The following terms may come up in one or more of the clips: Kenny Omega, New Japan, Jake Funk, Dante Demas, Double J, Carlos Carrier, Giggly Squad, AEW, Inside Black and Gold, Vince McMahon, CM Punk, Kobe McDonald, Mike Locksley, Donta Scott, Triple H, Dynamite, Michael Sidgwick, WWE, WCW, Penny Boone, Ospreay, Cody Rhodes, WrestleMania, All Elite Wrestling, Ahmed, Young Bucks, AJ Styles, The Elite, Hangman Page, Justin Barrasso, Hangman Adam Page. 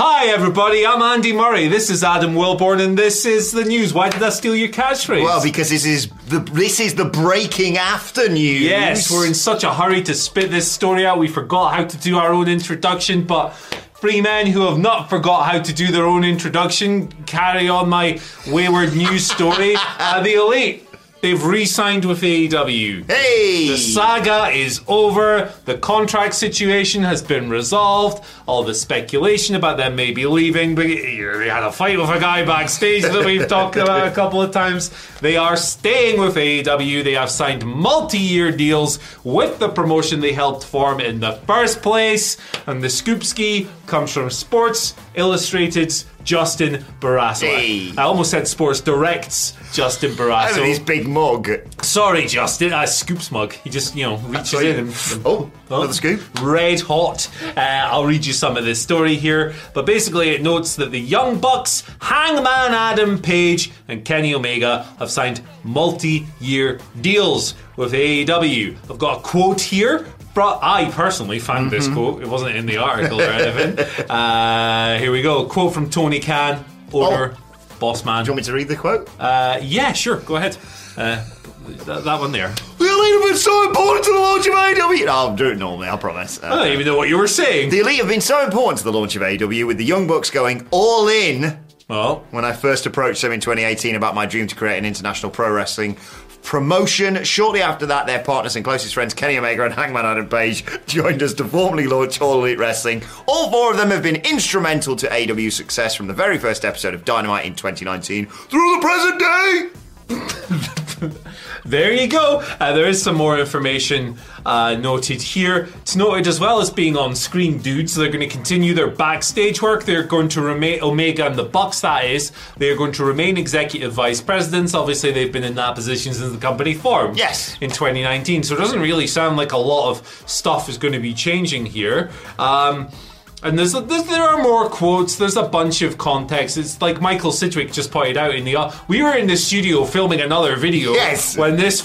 Hi everybody, I'm Andy Murray, this is Adam Wilborn, and this is the news. Why did I steal your catchphrase? Well, because this is the breaking after news. Yes, we're in such a hurry to spit this story out, we forgot how to do our own introduction, but three men who have not forgot how to do their own introduction carry on my wayward news story. The Elite. They've re-signed with AEW. Hey! The saga is over. The contract situation has been resolved. All the speculation about them maybe leaving, but they had a fight with a guy backstage that we've talked about a couple of times. They are staying with AEW. They have signed multi-year deals with the promotion they helped form in the first place. And the scoop ski comes from Sports Illustrated's Justin Barrasso. Hey. I almost said Sports Direct's Justin Barrasso. His big mug. Sorry, Justin. Scoop's mug. He just, reaches in and... Oh, another scoop. Red hot. I'll read you some of this story here. But basically it notes that the Young Bucks, Hangman Adam Page and Kenny Omega have signed multi-year deals with AEW. I've got a quote here. I personally found this quote. It wasn't in the article or anything. Here we go. Quote from Tony Khan, owner, boss man. Do you want me to read the quote? Yeah, sure. Go ahead. That one there. The Elite have been so important to the launch of AEW. I'll do it normally, I promise. I don't even know what you were saying. The Elite have been so important to the launch of AEW, with the Young Bucks going all in. Well, when I first approached them in 2018 about my dream to create an international pro wrestling promotion. Shortly after that, their partners and closest friends Kenny Omega and Hangman Adam Page joined us to formally launch All Elite Wrestling. All four of them have been instrumental to AEW's success from the very first episode of Dynamite in 2019 through the present day. There you go. There is some more information noted here. It's noted as well as being on screen, dudes. So they're going to continue their backstage work. They're going to remain, Omega and the Bucks, that is. They are going to remain executive vice presidents. Obviously, they've been in that position since the company formed. Yes. In 2019. So it doesn't really sound like a lot of stuff is going to be changing here. And there are more quotes. There's a bunch of context. It's like Michael Sidgwick just pointed out in the... We were in the studio filming another video when this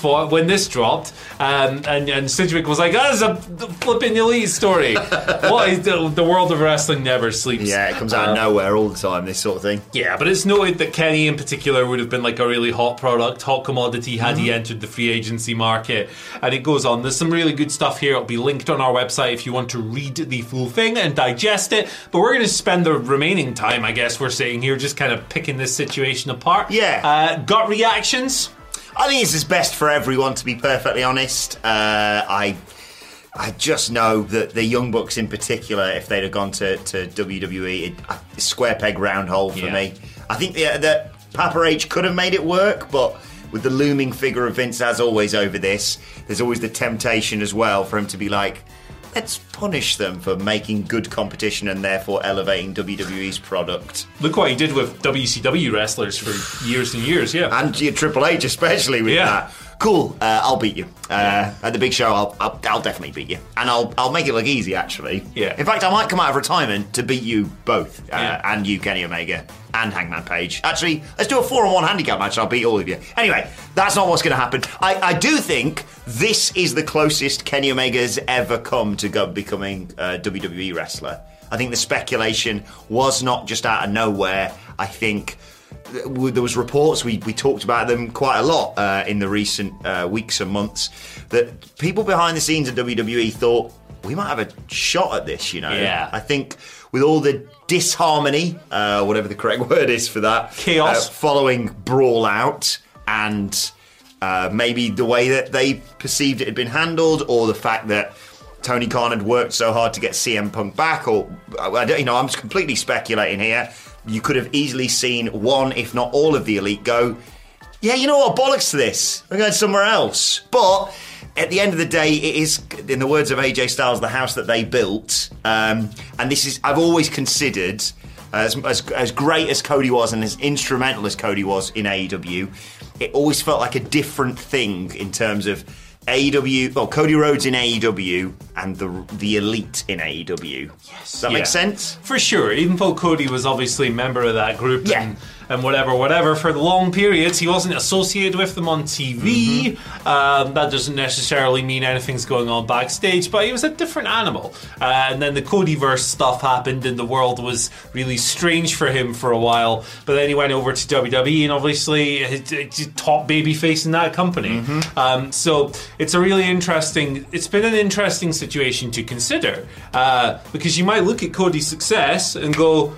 dropped, and Sidgwick was like, "That is a flipping Elite story." What is the world of wrestling never sleeps. Yeah, it comes out of nowhere all the time, this sort of thing. Yeah, but it's noted that Kenny in particular would have been like a really hot product, hot commodity had he entered the free agency market. And it goes on. There's some really good stuff here. It'll be linked on our website if you want to read the full thing and digest it, but we're going to spend the remaining time, I guess we're saying here, just kind of picking this situation apart. Yeah. Gut reactions? I think this is best for everyone, to be perfectly honest. I just know that the Young Bucks in particular, if they'd have gone to WWE, square peg round hole for me. I think that Papa H could have made it work, but with the looming figure of Vince as always over this, there's always the temptation as well for him to be like, let's punish them for making good competition and therefore elevating WWE's product. Look what he did with WCW wrestlers for years and years, yeah. And your Triple H especially with that. Cool, I'll beat you. At the big show, I'll definitely beat you. And I'll make it look easy, actually. Yeah. In fact, I might come out of retirement to beat you both. And you, Kenny Omega, and Hangman Page. Actually, let's do a 4-on-1 handicap match and I'll beat all of you. Anyway, that's not what's going to happen. I do think this is the closest Kenny Omega's ever come to becoming a WWE wrestler. I think the speculation was not just out of nowhere. I think... there was reports, we talked about them quite a lot in the recent weeks and months, that people behind the scenes at WWE thought we might have a shot at this, you know. Yeah. I think with all the disharmony, whatever the correct word is for that, chaos following Brawl Out, and maybe the way that they perceived it had been handled, or the fact that Tony Khan had worked so hard to get CM Punk back, or I don't, you know, I'm just completely speculating here. You could have easily seen one, if not all, of the Elite go, yeah, you know what, bollocks to this. We're going somewhere else. But at the end of the day, it is, in the words of AJ Styles, the house that they built. And this is, I've always considered, as great as Cody was and as instrumental as Cody was in AEW, it always felt like a different thing in terms of AEW, well, Cody Rhodes in AEW and the Elite in AEW. Yes. Does that make sense? For sure. Even though Cody was obviously a member of that group and whatever, for long periods, he wasn't associated with them on TV. Mm-hmm. That doesn't necessarily mean anything's going on backstage, but he was a different animal. And then the Codyverse stuff happened and the world was really strange for him for a while. But then he went over to WWE and obviously he's top babyface in that company. Mm-hmm. So it's a really interesting, it's been an interesting situation to consider, because you might look at Cody's success and go,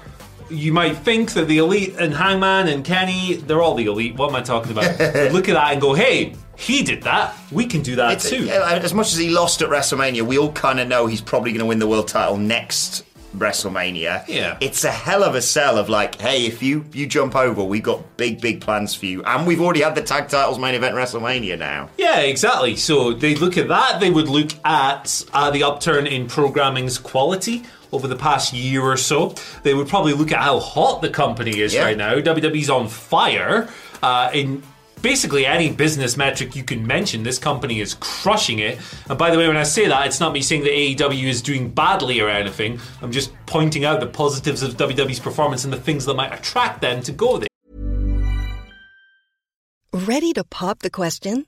you might think that the Elite and Hangman and Kenny, they're all the Elite, what am I talking about? Look at that and go, hey, he did that, we can do that too. As much as he lost at WrestleMania, we all kind of know he's probably going to win the world title next WrestleMania. Yeah. It's a hell of a sell of like, hey, if you jump over, we've got big, big plans for you. And we've already had the tag titles main event WrestleMania now. Yeah, exactly. So they look at that, they would look at the upturn in programming's quality over the past year or so. They would probably look at how hot the company is right now. WWE's on fire. In basically any business metric you can mention, this company is crushing it. And by the way, when I say that, it's not me saying that AEW is doing badly or anything. I'm just pointing out the positives of WWE's performance and the things that might attract them to go there. Ready to pop the question?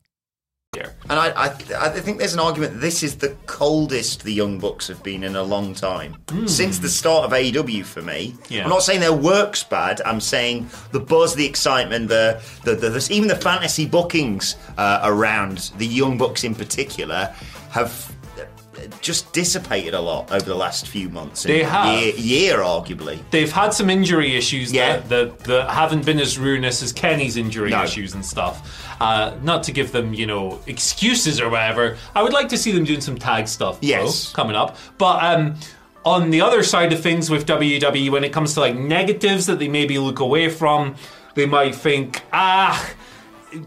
And I think there's an argument this is the coldest the Young Bucks have been in a long time. Since the start of AEW for me. Yeah. I'm not saying their work's bad. I'm saying the buzz, the excitement, the even the fantasy bookings around the Young Bucks in particular have just dissipated a lot over the last few months. They have. Year, arguably. They've had some injury issues that haven't been as ruinous as Kenny's injury issues and stuff. Not to give them, you know, excuses or whatever. I would like to see them doing some tag stuff, though, coming up. But on the other side of things with WWE, when it comes to, like, negatives that they maybe look away from, they might think,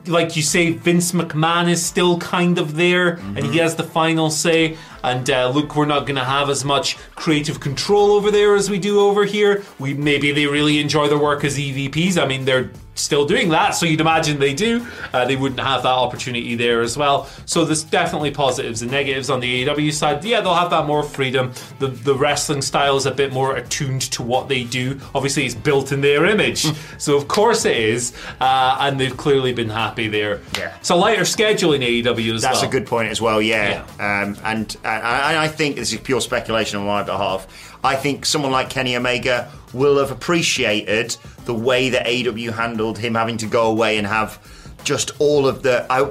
like you say, Vince McMahon is still kind of there, mm-hmm. and he has the final say. And look, we're not going to have as much creative control over there as we do over here. Maybe they really enjoy their work as EVPs. I mean, they're still doing that, so you'd imagine they do. They wouldn't have that opportunity there as well. So there's definitely positives and negatives on the AEW side. Yeah, they'll have that more freedom. The wrestling style is a bit more attuned to what they do. Obviously, it's built in their image. So of course it is. And they've clearly been happy there. Yeah. So lighter schedule in AEW as well. That's a good point as well, yeah. And I think, this is pure speculation on my behalf, I think someone like Kenny Omega will have appreciated the way that AEW handled him having to go away and have just all of the... I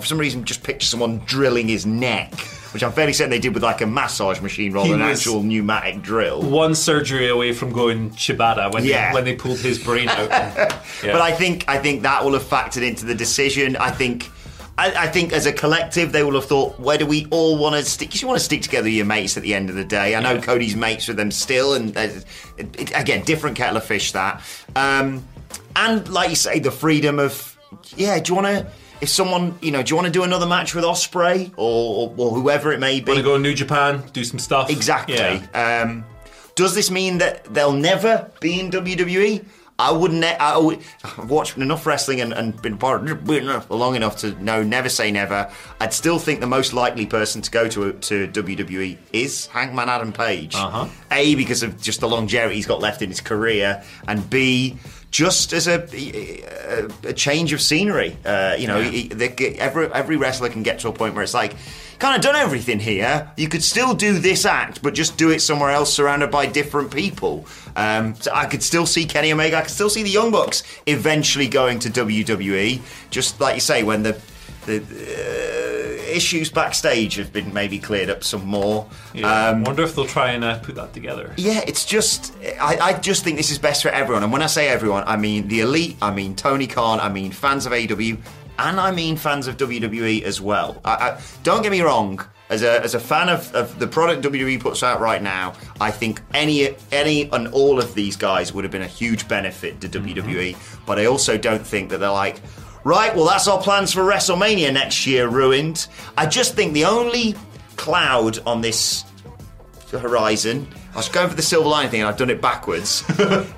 for some reason, just picture someone drilling his neck, which I'm fairly certain they did with like a massage machine rather than an actual pneumatic drill. One surgery away from going ciabatta when they pulled his brain out. Yeah. But I think that will have factored into the decision. I think as a collective, they will have thought, where do we all want to stick? Because you want to stick together with your mates at the end of the day. I know Cody's mates with them still, and again, different kettle of fish that. And like you say, the freedom of, do you want to, if someone, do you want to do another match with Ospreay or whoever it may be? Want to go to New Japan, do some stuff? Exactly. Yeah. Does this mean that they'll never be in WWE? I've watched enough wrestling and been long enough to know never say never. I'd still think the most likely person to go to WWE is Hangman Adam Page. Uh-huh. A, because of just the longevity he's got left in his career, and B, just as a change of scenery. Every wrestler can get to a point where it's like, kind of done everything here. You could still do this act, but just do it somewhere else surrounded by different people. So I could still see Kenny Omega. I could still see the Young Bucks eventually going to WWE. Just like you say, when the issues backstage have been maybe cleared up some more. Yeah, I wonder if they'll try and put that together. Yeah, it's just... I just think this is best for everyone. And when I say everyone, I mean the Elite, I mean Tony Khan, I mean fans of AEW, and I mean fans of WWE as well. I don't get me wrong, as a fan of the product WWE puts out right now, I think any and all of these guys would have been a huge benefit to WWE, mm-hmm. but I also don't think that they're like, right, well, that's our plans for WrestleMania next year ruined. I just think the only cloud on this horizon... I was going for the silver lining thing and I've done it backwards,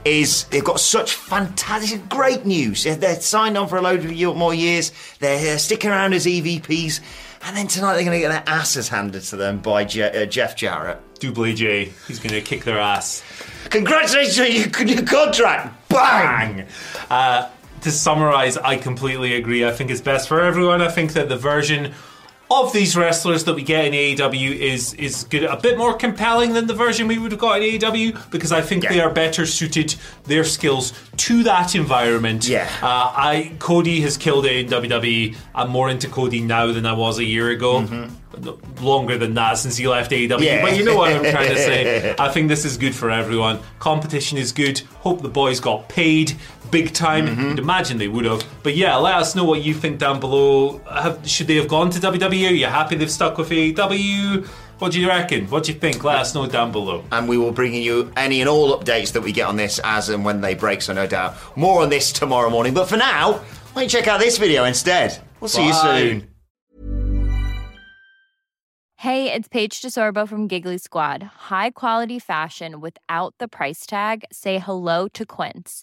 is they've got such fantastic, great news. They're signed on for a load of more years. They're sticking around as EVPs. And then tonight they're going to get their asses handed to them by Jeff Jarrett. Double J. He's going to kick their ass. Congratulations on your contract. Bang! To summarise, I completely agree. I think it's best for everyone. I think that the version... of these wrestlers that we get in AEW is good, a bit more compelling than the version we would have got in AEW, because I think they are better suited, their skills, to that environment. Yeah. Cody has killed it in WWE. I'm more into Cody now than I was a year ago. Mm-hmm. Longer than that since he left AEW, but you know what I'm trying to say. I think this is good for everyone. Competition is good. Hope the boys got paid big time. Mm-hmm. You'd imagine they would have, but let us know what you think down below. Should they have gone to WWE? Are you happy they've stuck with AEW? What do you reckon? What do you think? Let us know down below. And we will bring you any and all updates that we get on this as and when they break, so no doubt more on this tomorrow morning, but for now, why don't you check out this video instead. We'll see you soon. Hey, it's Paige DeSorbo from Giggly Squad. High quality fashion without the price tag. Say hello to Quince.